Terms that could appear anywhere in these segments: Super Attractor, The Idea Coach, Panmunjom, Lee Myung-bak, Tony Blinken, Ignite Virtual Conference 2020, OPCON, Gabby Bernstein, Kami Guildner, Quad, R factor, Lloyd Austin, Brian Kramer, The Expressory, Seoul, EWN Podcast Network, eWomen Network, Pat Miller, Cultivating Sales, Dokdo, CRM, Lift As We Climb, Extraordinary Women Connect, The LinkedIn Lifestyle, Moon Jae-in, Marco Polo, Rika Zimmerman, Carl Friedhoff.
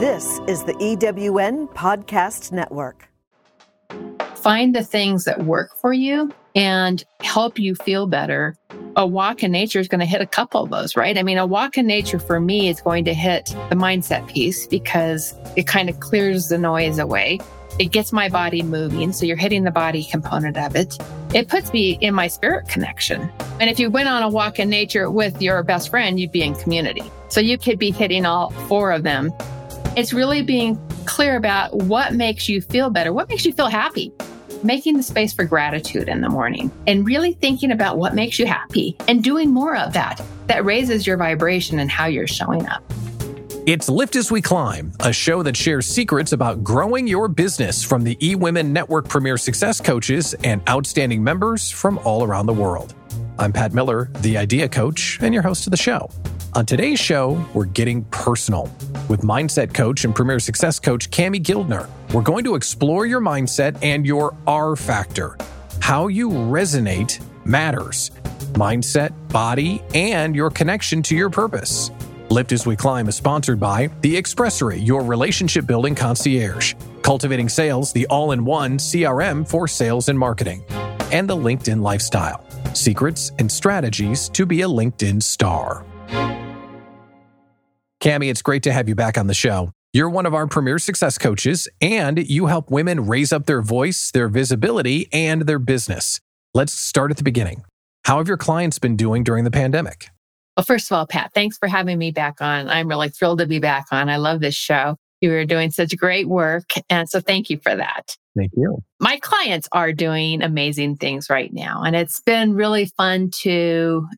This is the EWN Podcast Network. Find the things that work for you and help you feel better. A walk in nature is going to hit a couple of those, right? I mean, a walk in nature for me is going to hit the mindset piece because it kind of clears the noise away. It gets my body moving. So you're hitting the body component of it. It puts me in my spirit connection. And if you went on a walk in nature with your best friend, you'd be in community. So you could be hitting all four of them. It's really being clear about what makes you feel better, what makes you feel happy. Making the space for gratitude in the morning and really thinking about what makes you happy and doing more of that. That raises your vibration and how you're showing up. It's Lift As We Climb, a show that shares secrets about growing your business from the eWomen Network Premier Success Coaches and outstanding members from all around the world. I'm Pat Miller, the Idea Coach and your host of the show. On today's show, we're getting personal. With mindset coach and premier success coach, Kami Guildner, we're going to explore your mindset and your R factor. How you resonate matters. Mindset, body, and your connection to your purpose. Lift As We Climb is sponsored by The Expressory, your relationship building concierge. Cultivating Sales, the all-in-one CRM for sales and marketing. And The LinkedIn Lifestyle, secrets and strategies to be a LinkedIn star. Kami, it's great to have you back on the show. You're one of our premier success coaches, and you help women raise up their voice, their visibility, and their business. Let's start at the beginning. How have your clients been doing during the pandemic? Well, first of all, Pat, thanks for having me back on. I'm really thrilled to be back on. I love this show. You are doing such great work, and so thank you for that. Thank you. My clients are doing amazing things right now, and it's been really fun to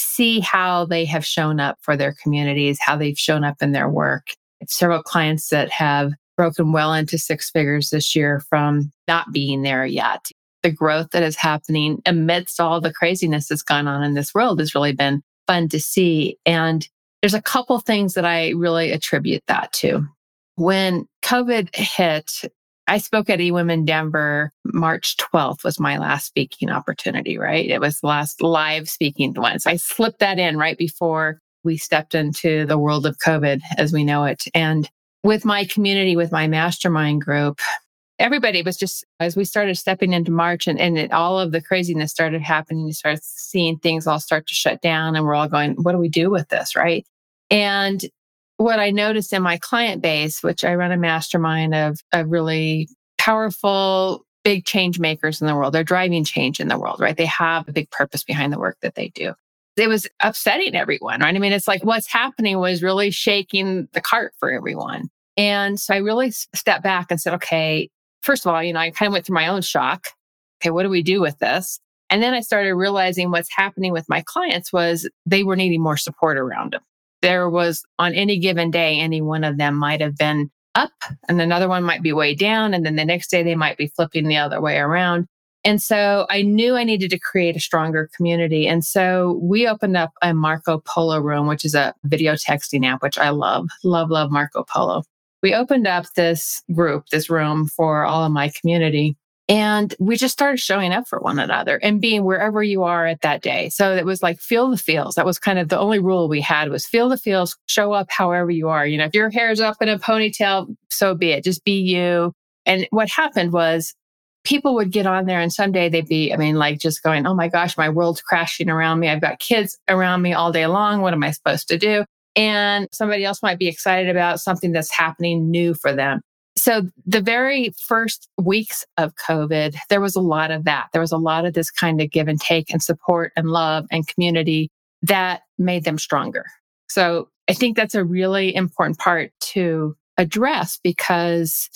see how they have shown up for their communities, how they've shown up in their work. It's several clients that have broken well into six figures this year from not being there yet. The growth that is happening amidst all the craziness that's gone on in this world has really been fun to see. And there's a couple things that I really attribute that to. When COVID hit, I spoke at eWomen Denver, March 12th was my last speaking opportunity, right? It was the last live speaking one. So I slipped that in right before we stepped into the world of COVID as we know it. And with my community, with my mastermind group, everybody was just, as we started stepping into March and all of the craziness started happening, you start seeing things all start to shut down and we're all going, what do we do with this, right? And what I noticed in my client base, which I run a mastermind of really powerful, big change makers in the world. They're driving change in the world, right? They have a big purpose behind the work that they do. It was upsetting everyone, right? I mean, it's like what's happening was really shaking the cart for everyone. And so I really stepped back and said, okay, first of all, you know, I kind of went through my own shock. Okay, what do we do with this? And then I started realizing what's happening with my clients was they were needing more support around them. There was, on any given day, any one of them might have been up and another one might be way down. And then the next day they might be flipping the other way around. And so I knew I needed to create a stronger community. And so we opened up a Marco Polo room, which is a video texting app, which I love Marco Polo. We opened up this group, this room for all of my community. And we just started showing up for one another and being wherever you are at that day. So it was like, feel the feels. That was kind of the only rule we had was feel the feels, show up however you are. You know, if your hair's up in a ponytail, so be it. Just be you. And what happened was people would get on there and someday they'd be, I mean, like just going, oh my gosh, my world's crashing around me. I've got kids around me all day long. What am I supposed to do? And somebody else might be excited about something that's happening new for them. So the very first weeks of COVID, there was a lot of that. There was a lot of this kind of give and take and support and love and community that made them stronger. So I think that's a really important part to address because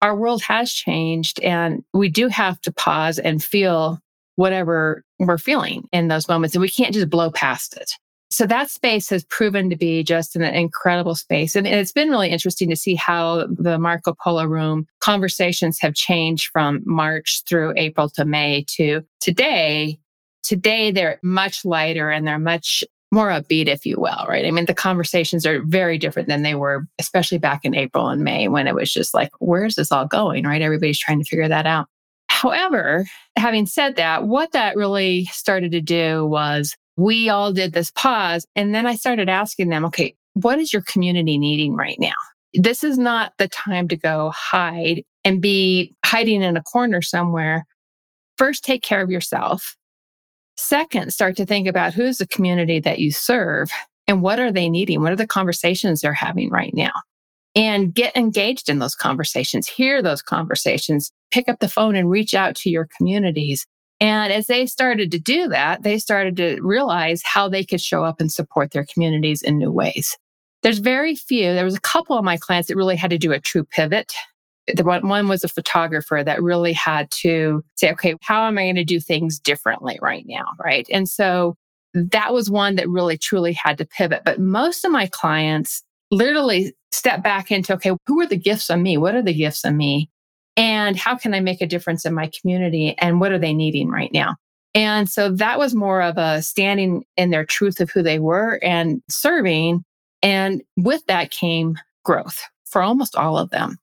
our world has changed and we do have to pause and feel whatever we're feeling in those moments. And we can't just blow past it. So that space has proven to be just an incredible space. And it's been really interesting to see how the Marco Polo room conversations have changed from March through April to May to today. Today, they're much lighter and they're much more upbeat, if you will, right? I mean, the conversations are very different than they were, especially back in April and May when it was just like, where is this all going, right? Everybody's trying to figure that out. However, having said that, what that really started to do was we all did this pause. And then I started asking them, okay, what is your community needing right now? This is not the time to go hide and be hiding in a corner somewhere. First, take care of yourself. Second, start to think about who's the community that you serve and what are they needing? What are the conversations they're having right now? And get engaged in those conversations, hear those conversations, pick up the phone and reach out to your communities. And as they started to do that, they started to realize how they could show up and support their communities in new ways. There's very few. There was a couple of my clients that really had to do a true pivot. The one was a photographer that really had to say, okay, how am I going to do things differently right now, right? And so that was one that really, truly had to pivot. But most of my clients literally step back into, okay, who are the gifts on me? What are the gifts on me? And how can I make a difference in my community? And what are they needing right now? And so that was more of a standing in their truth of who they were and serving. And with that came growth for almost all of them.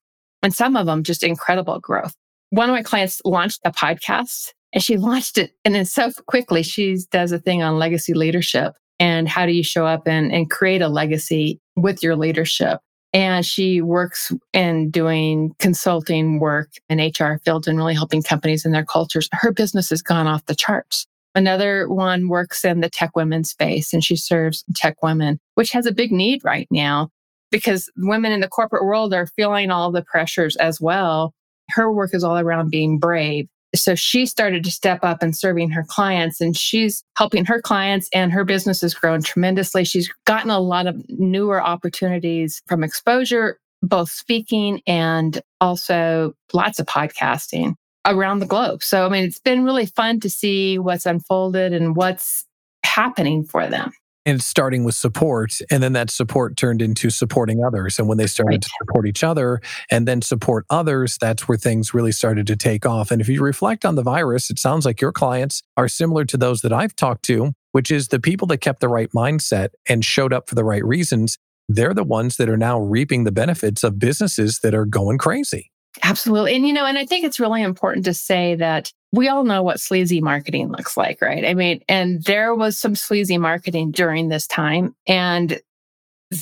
And some of them just incredible growth. One of my clients launched a podcast and she launched it. And then so quickly, she does a thing on legacy leadership and how do you show up and create a legacy with your leadership. And she works in doing consulting work in HR fields and really helping companies in their cultures. Her business has gone off the charts. Another one works in the tech women space and she serves tech women, which has a big need right now because women in the corporate world are feeling all the pressures as well. Her work is all around being brave. So she started to step up and serving her clients and she's helping her clients and her business has grown tremendously. She's gotten a lot of newer opportunities from exposure, both speaking and also lots of podcasting around the globe. So, I mean, it's been really fun to see what's unfolded and what's happening for them. And starting with support, and then that support turned into supporting others. And when they started to support each other and then support others, that's where things really started to take off. And if you reflect on the virus, it sounds like your clients are similar to those that I've talked to, which is the people that kept the right mindset and showed up for the right reasons. They're the ones that are now reaping the benefits of businesses that are going crazy. Absolutely. And, and I think it's really important to say that we all know what sleazy marketing looks like, right? I mean, and there was some sleazy marketing during this time. And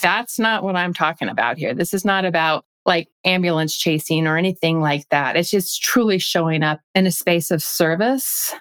that's not what I'm talking about here. This is not about like ambulance chasing or anything like that. It's just truly showing up in a space of service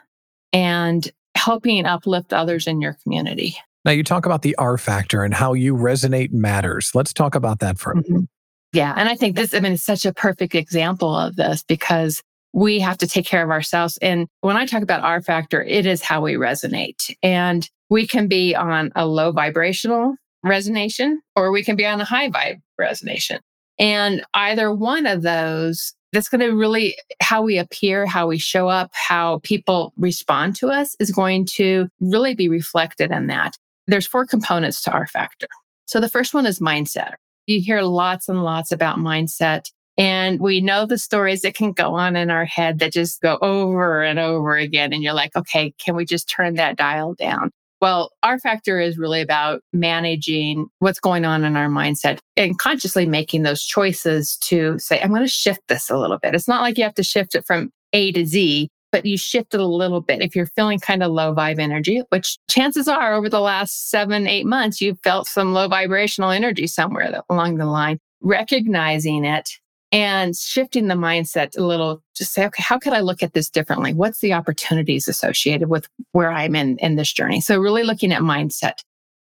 and helping uplift others in your community. Now, you talk about the R factor and how you resonate matters. Let's talk about that for a minute. Yeah. And I think this, it's such a perfect example of this because we have to take care of ourselves. And when I talk about R factor, it is how we resonate. And we can be on a low vibrational resonation or we can be on a high vibe resonation. And either one of those, that's going to really, how we appear, how we show up, how people respond to us is going to really be reflected in that. There's 4 components to R factor. So the first one is mindset. You hear lots and lots about mindset. And we know the stories that can go on in our head that just go over and over again. And you're like, okay, can we just turn that dial down? Well, R factor is really about managing what's going on in our mindset and consciously making those choices to say, I'm going to shift this a little bit. It's not like you have to shift it from A to Z, but you shift it a little bit. If you're feeling kind of low vibe energy, which chances are over the last 7-8 months, you've felt some low vibrational energy somewhere along the line, recognizing it and shifting the mindset a little to say, okay, how could I look at this differently? What's the opportunities associated with where I'm in this journey? So really looking at mindset.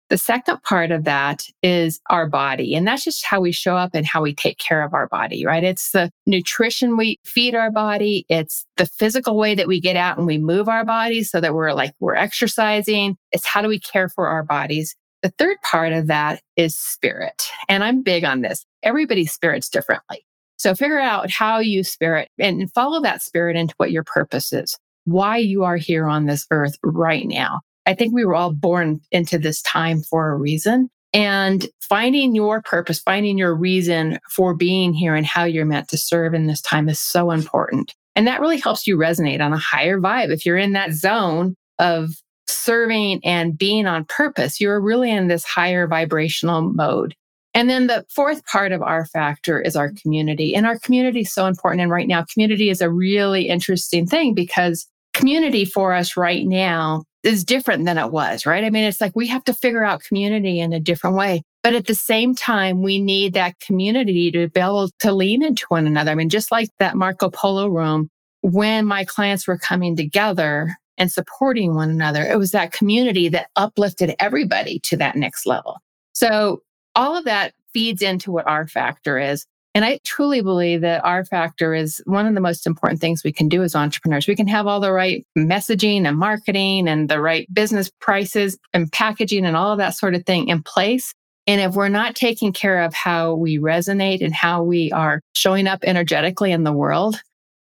The second part of that is our body. And that's just how we show up and how we take care of our body, right? It's the nutrition we feed our body. It's the physical way that we get out and we move our bodies so that we're exercising. It's how do we care for our bodies? The third part of that is spirit. And I'm big on this. Everybody's spirit's differently. So figure out how you spirit and follow that spirit into what your purpose is, why you are here on this earth right now. I think we were all born into this time for a reason. And finding your purpose, finding your reason for being here and how you're meant to serve in this time is so important. And that really helps you resonate on a higher vibe. If you're in that zone of serving and being on purpose, you're really in this higher vibrational mode. And then the fourth part of our factor is our community. And our community is so important. And right now, community is a really interesting thing because community for us right now is different than it was, right? It's like we have to figure out community in a different way. But at the same time, we need that community to be able to lean into one another. I mean, just like that Marco Polo room, when my clients were coming together and supporting one another, it was that community that uplifted everybody to that next level. So all of that feeds into what R factor is. And I truly believe that R factor is one of the most important things we can do as entrepreneurs. We can have all the right messaging and marketing and the right business prices and packaging and all of that sort of thing in place. And if we're not taking care of how we resonate and how we are showing up energetically in the world,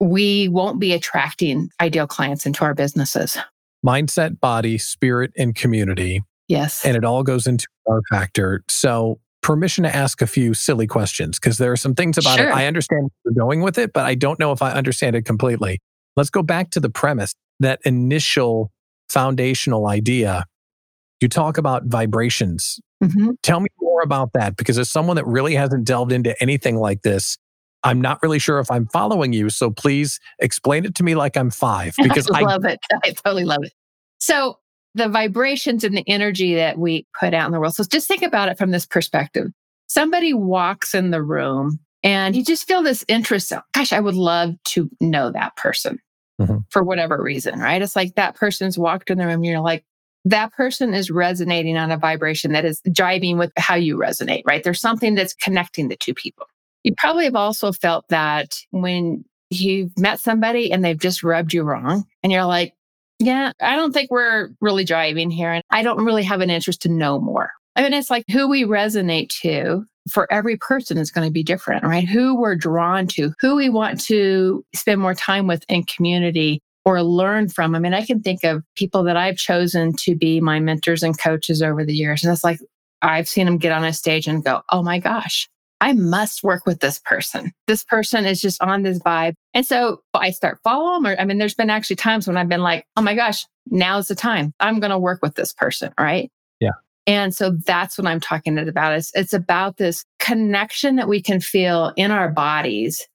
we won't be attracting ideal clients into our businesses. Mindset, body, spirit, and community. Yes. And it all goes into R factor. So permission to ask a few silly questions, because there are some things about it. I understand where you're going with it, but I don't know if I understand it completely. Let's go back to the premise, that initial foundational idea. You talk about vibrations. Mm-hmm. Tell me more about that, because as someone that really hasn't delved into anything like this, I'm not really sure if I'm following you. So please explain it to me like I'm five, because I love it. I totally love it. So the vibrations and the energy that we put out in the world. So just think about it from this perspective. Somebody walks in the room and you just feel this interest. Gosh, I would love to know that person for whatever reason, right? It's like that person's walked in the room and you're like, that person is resonating on a vibration that is jiving with how you resonate, right? There's something that's connecting the two people. You probably have also felt that when you've met somebody and they've just rubbed you wrong and you're like, yeah, I don't think we're really driving here and I don't really have an interest to know more. I mean, it's like who we resonate to for every person is going to be different, right? Who we're drawn to, who we want to spend more time with in community or learn from. I mean, I can think of people that I've chosen to be my mentors and coaches over the years. And it's like, I've seen them get on a stage and go, oh my gosh, I must work with this person. This person is just on this vibe. And so I start following them. There's been actually times when I've been like, oh my gosh, now's the time. I'm going to work with this person, right? Yeah. And so that's what I'm talking about. It's about this connection that we can feel in our bodies,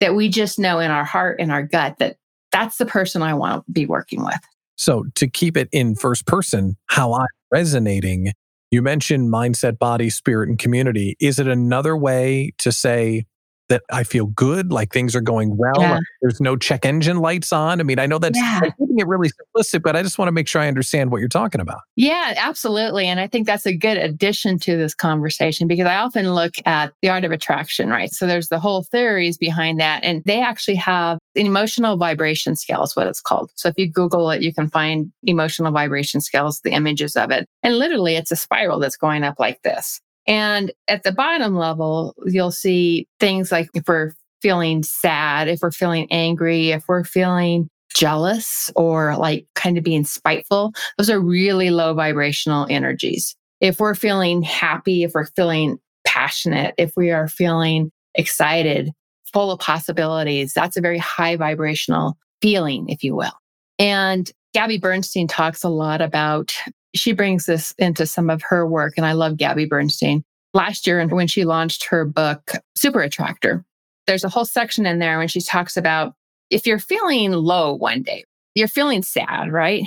that we just know in our heart, in our gut, that that's the person I want to be working with. So to keep it in first person, how I'm resonating. You mentioned mindset, body, spirit, and community. Is it another way to say that I feel good, like things are going well, like there's no check engine lights on? I mean, I know that's keeping it really simplistic, but I just want to make sure I understand what you're talking about. Yeah, absolutely. And I think that's a good addition to this conversation, because I often look at the art of attraction, right? So there's the whole theories behind that. And they actually have an emotional vibration scale is what it's called. So if you Google it, you can find emotional vibration scales, the images of it. And literally it's a spiral that's going up like this. And at the bottom level, you'll see things like if we're feeling sad, if we're feeling angry, if we're feeling jealous or like kind of being spiteful, those are really low vibrational energies. If we're feeling happy, if we're feeling passionate, if we are feeling excited, full of possibilities, that's a very high vibrational feeling, if you will. And Gabby Bernstein talks a lot about, she brings this into some of her work, and I love Gabby Bernstein. Last year, when she launched her book, Super Attractor, there's a whole section in there when she talks about if you're feeling low one day, you're feeling sad, right?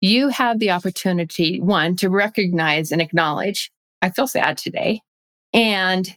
You have the opportunity, one, to recognize and acknowledge, I feel sad today. And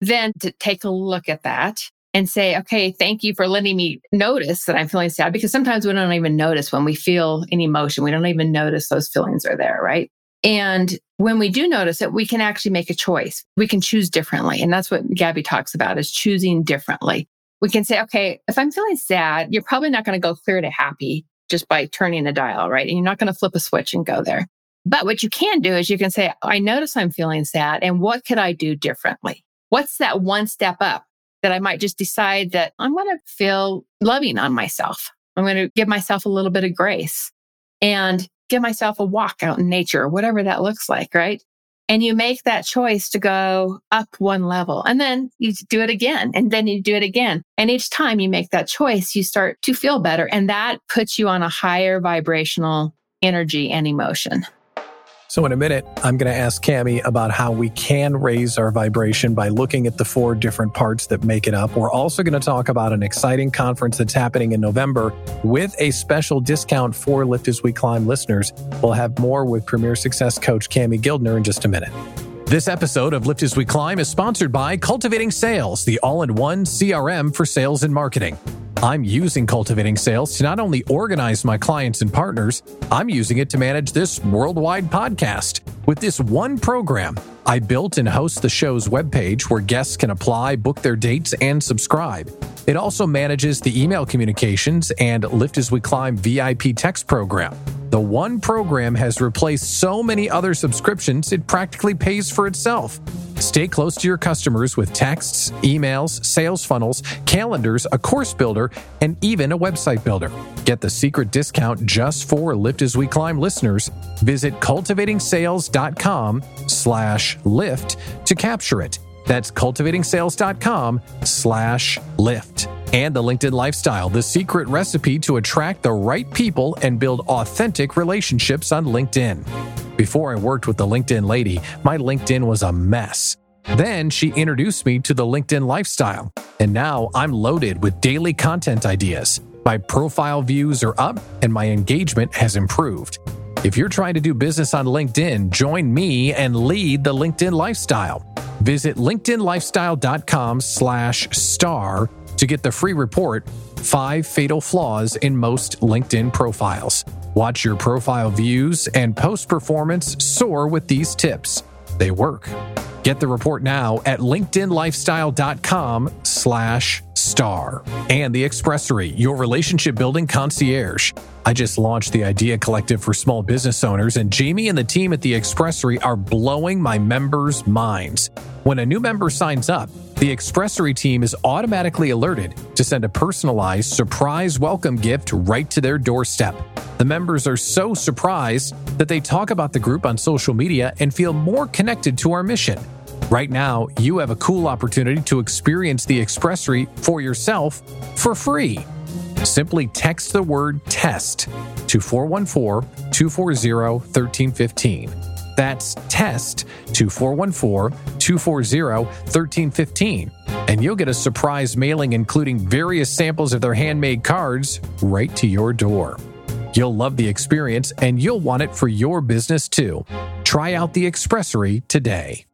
then to take a look at that and say, okay, thank you for letting me notice that I'm feeling sad, because sometimes we don't even notice when we feel an emotion. We don't even notice those feelings are there, right? And when we do notice it, we can actually make a choice. We can choose differently. And that's what Gabby talks about, is choosing differently. We can say, okay, if I'm feeling sad, you're probably not going to go clear to happy just by turning a dial, right? And you're not going to flip a switch and go there. But what you can do is you can say, I notice I'm feeling sad, and what could I do differently? What's that one step up that I might just decide that I'm going to feel loving on myself? I'm going to give myself a little bit of grace and give myself a walk out in nature, whatever that looks like, right? And you make that choice to go up one level, and then you do it again, and then you do it again. And each time you make that choice, you start to feel better. And that puts you on a higher vibrational energy and emotion. So in a minute, I'm going to ask Kami about how we can raise our vibration by looking at the four different parts that make it up. We're also going to talk about an exciting conference that's happening in November with a special discount for Lift As We Climb listeners. We'll have more with Premier Success Coach Kami Guildner in just a minute. This episode of Lift As We Climb is sponsored by Cultivating Sales, the all-in-one CRM for sales and marketing. I'm using Cultivating Sales to not only organize my clients and partners, I'm using it to manage this worldwide podcast. With this one program, I built and host the show's webpage where guests can apply, book their dates, and subscribe. It also manages the email communications and Lift As We Climb VIP text program. The one program has replaced so many other subscriptions, it practically pays for itself. Stay close to your customers with texts, emails, sales funnels, calendars, a course builder, and even a website builder. Get the secret discount just for Lift As We Climb listeners. Visit cultivatingsales.com/lift to capture it. That's cultivatingsales.com/lift. And The LinkedIn Lifestyle, the secret recipe to attract the right people and build authentic relationships on LinkedIn. Before I worked with the LinkedIn lady, my LinkedIn was a mess. Then she introduced me to the LinkedIn Lifestyle, and now I'm loaded with daily content ideas. My profile views are up, and my engagement has improved. If you're trying to do business on LinkedIn, join me and lead the LinkedIn Lifestyle. Visit linkedinlifestyle.com/star to get the free report, 5 Fatal Flaws in Most LinkedIn Profiles. Watch your profile views and post performance soar with these tips. They work. Get the report now at linkedinlifestyle.com/star. And The Expressory, your relationship building concierge. I just launched the Idea Collective for small business owners, and Jamie and the team at The Expressory are blowing my members' minds. When a new member signs up, The Expressory team is automatically alerted to send a personalized surprise welcome gift right to their doorstep. The members are so surprised that they talk about the group on social media and feel more connected to our mission. Right now, you have a cool opportunity to experience The Expressory for yourself for free. Simply text the word TEST to 414-240-1315. That's TEST to 414-240-1315. And you'll get a surprise mailing including various samples of their handmade cards right to your door. You'll love the experience and you'll want it for your business too. Try out The Expressory today.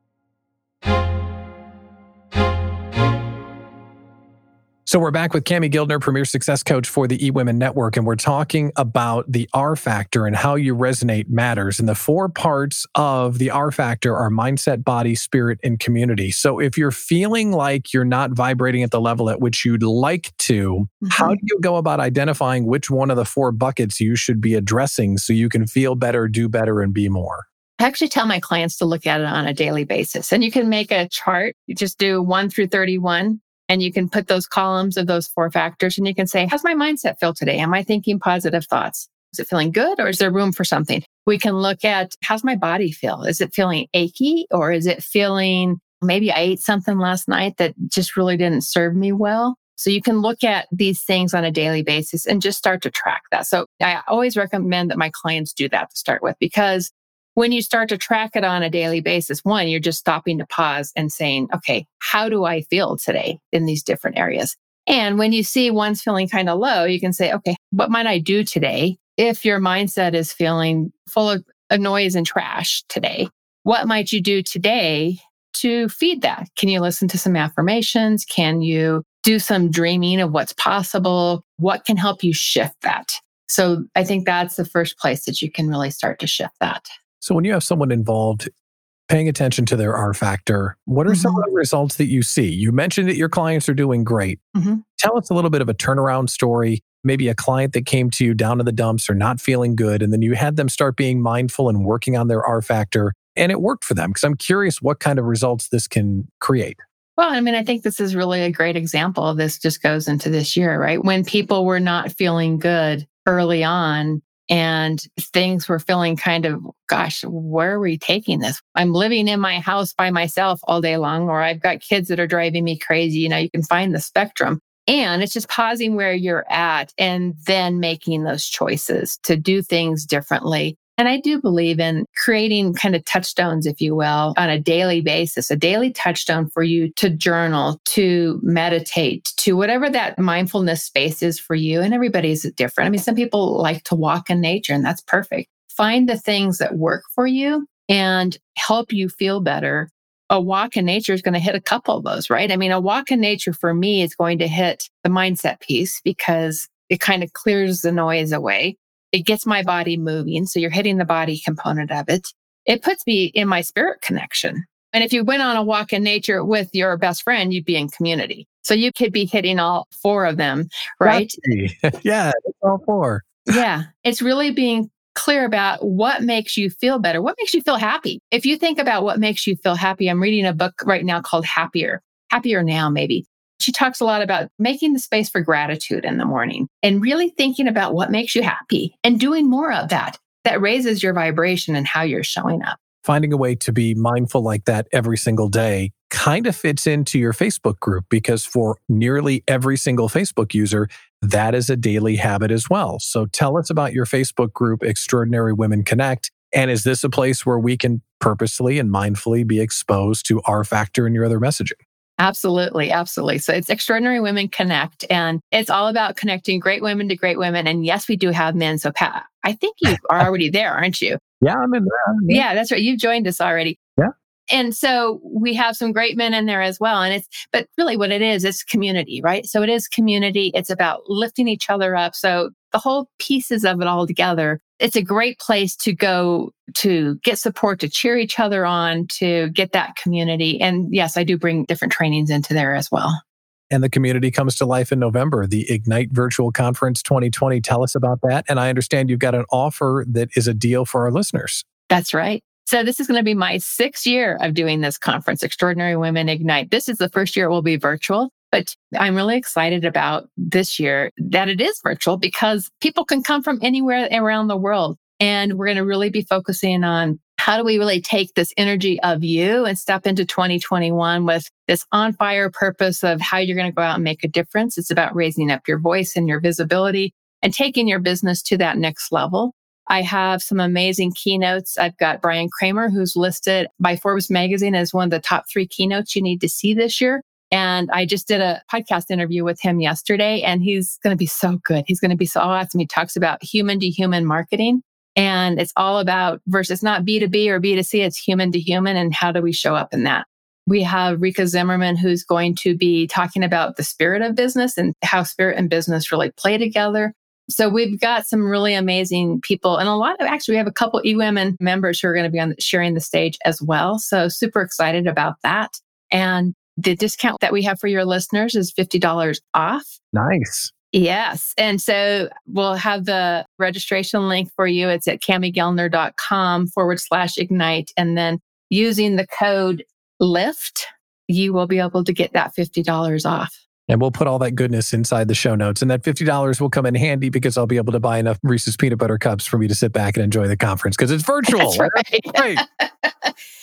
So we're back with Kami Guildner, Premier Success Coach for the eWomen Network, and we're talking about the R factor and how you resonate matters. And the four parts of the R factor are mindset, body, spirit, and community. So if you're feeling like you're not vibrating at the level at which you'd like to, how do you go about identifying which one of the four buckets you should be addressing so you can feel better, do better, and be more? I actually tell my clients to look at it on a daily basis. And you can make a chart. You just do 1 through 31. And you can put those columns of those four factors and you can say, how's my mindset feel today? Am I thinking positive thoughts? Is it feeling good or is there room for something? We can look at, how's my body feel? Is it feeling achy or is it feeling, maybe I ate something last night that just really didn't serve me well? So you can look at these things on a daily basis and just start to track that. So I always recommend that my clients do that to start with, because when you start to track it on a daily basis, one, you're just stopping to pause and saying, okay, how do I feel today in these different areas? And when you see one's feeling kind of low, you can say, okay, what might I do today? If your mindset is feeling full of noise and trash today, what might you do today to feed that? Can you listen to some affirmations? Can you do some dreaming of what's possible? What can help you shift that? So I think that's the first place that you can really start to shift that. So when you have someone involved, paying attention to their R factor, what are some of the results that you see? You mentioned that your clients are doing great. Tell us a little bit of a turnaround story, maybe a client that came to you down in the dumps or not feeling good, and then you had them start being mindful and working on their R factor, and it worked for them. Because I'm curious what kind of results this can create. Well, I mean, I think this is really a great example. This just goes into this year, right? When people were not feeling good early on, and things were feeling kind of, gosh, where are we taking this? I'm living in my house by myself all day long, or I've got kids that are driving me crazy. You know, you can find the spectrum. And it's just pausing where you're at and then making those choices to do things differently. And I do believe in creating kind of touchstones, if you will, on a daily basis, a daily touchstone for you to journal, to meditate, to whatever that mindfulness space is for you. And everybody's different. I mean, some people like to walk in nature, and that's perfect. Find the things that work for you and help you feel better. A walk in nature is going to hit a couple of those, right? I mean, a walk in nature for me is going to hit the mindset piece because it kind of clears the noise away. It gets my body moving. So you're hitting the body component of it. It puts me in my spirit connection. And if you went on a walk in nature with your best friend, you'd be in community. So you could be hitting all four of them, right? Yeah, all four. Yeah. It's really being clear about what makes you feel better. What makes you feel happy? If you think about what makes you feel happy, I'm reading a book right now called Happier Now, maybe. She talks a lot about making the space for gratitude in the morning and really thinking about what makes you happy and doing more of that. That raises your vibration and how you're showing up. Finding a way to be mindful like that every single day kind of fits into your Facebook group because for nearly every single Facebook user, that is a daily habit as well. So tell us about your Facebook group, Extraordinary Women Connect. And is this a place where we can purposely and mindfully be exposed to R Factor and your other messaging? Absolutely. Absolutely. So it's Extraordinary Women Connect, and it's all about connecting great women to great women. And yes, we do have men. So Pat, I think you are already there, aren't you? Yeah, I'm in there. Yeah, that's right. You've joined us already. Yeah. And so we have some great men in there as well. And but really what it is, it's community, right? So it is community. It's about lifting each other up. So the whole pieces of it all together. It's a great place to go to get support, to cheer each other on, to get that community. And yes, I do bring different trainings into there as well. And the community comes to life in November, the Ignite Virtual Conference 2020. Tell us about that. And I understand you've got an offer that is a deal for our listeners. That's right. So this is going to be my 6th year of doing this conference, Extraordinary Women Ignite. This is the first year it will be virtual. But I'm really excited about this year that it is virtual because people can come from anywhere around the world. And we're going to really be focusing on how do we really take this energy of you and step into 2021 with this on fire purpose of how you're going to go out and make a difference. It's about raising up your voice and your visibility and taking your business to that next level. I have some amazing keynotes. I've got Brian Kramer, who's listed by Forbes magazine as one of the top 3 keynotes you need to see this year. And I just did a podcast interview with him yesterday, and he's going to be so good. He's going to be so awesome. He talks about human-to-human marketing, and it's all about versus not B2B or B2C, it's human-to-human, and how do we show up in that? We have Rika Zimmerman, who's going to be talking about the spirit of business and how spirit and business really play together. So we've got some really amazing people, and we have a couple eWomen members who are going to be sharing the stage as well. So super excited about that. And the discount that we have for your listeners is $50 off. Nice. Yes. And so we'll have the registration link for you. It's at kamiguildner.com/ignite. And then using the code LIFT, you will be able to get that $50 off. And we'll put all that goodness inside the show notes. And that $50 will come in handy because I'll be able to buy enough Reese's peanut butter cups for me to sit back and enjoy the conference because it's virtual. That's right.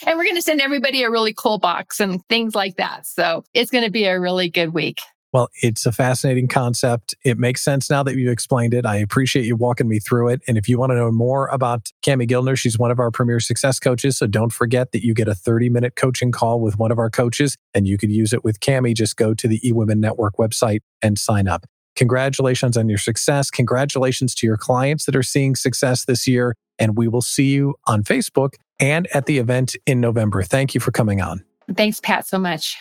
And we're going to send everybody a really cool box and things like that. So it's going to be a really good week. Well, it's a fascinating concept. It makes sense now that you explained it. I appreciate you walking me through it. And if you want to know more about Kami Guildner, she's one of our premier success coaches. So don't forget that you get a 30-minute coaching call with one of our coaches, and you could use it with Kami. Just go to the eWomen Network website and sign up. Congratulations on your success. Congratulations to your clients that are seeing success this year. And we will see you on Facebook and at the event in November. Thank you for coming on. Thanks, Pat, so much.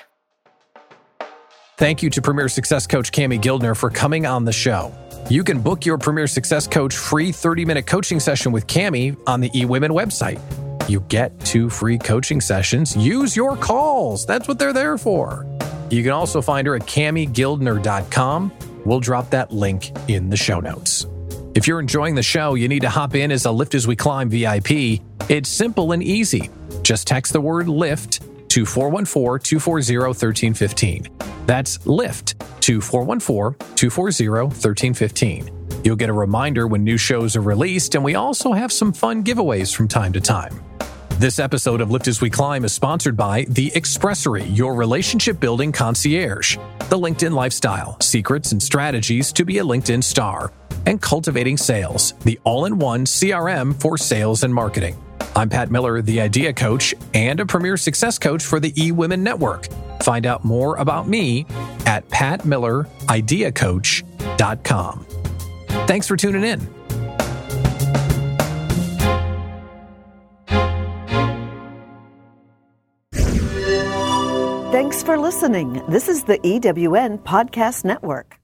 Thank you to Premier Success Coach Kami Guildner for coming on the show. You can book your Premier Success Coach free 30-minute coaching session with Kami on the eWomen website. You get 2 free coaching sessions. Use your calls. That's what they're there for. You can also find her at kamiguildner.com. We'll drop that link in the show notes. If you're enjoying the show, you need to hop in as a Lift As We Climb VIP. It's simple and easy. Just text the word LIFT to 414-240-1315. That's LIFT to 414-240-1315. You'll get a reminder when new shows are released, and we also have some fun giveaways from time to time. This episode of Lift As We Climb is sponsored by The Expressory, your relationship-building concierge, The LinkedIn Lifestyle, secrets and strategies to be a LinkedIn star, and Cultivating Sales, the all-in-one CRM for sales and marketing. I'm Pat Miller, the Idea Coach and a Premier Success Coach for the eWomen Network. Find out more about me at patmillerideacoach.com. Thanks for tuning in. Thanks for listening. This is the EWN Podcast Network.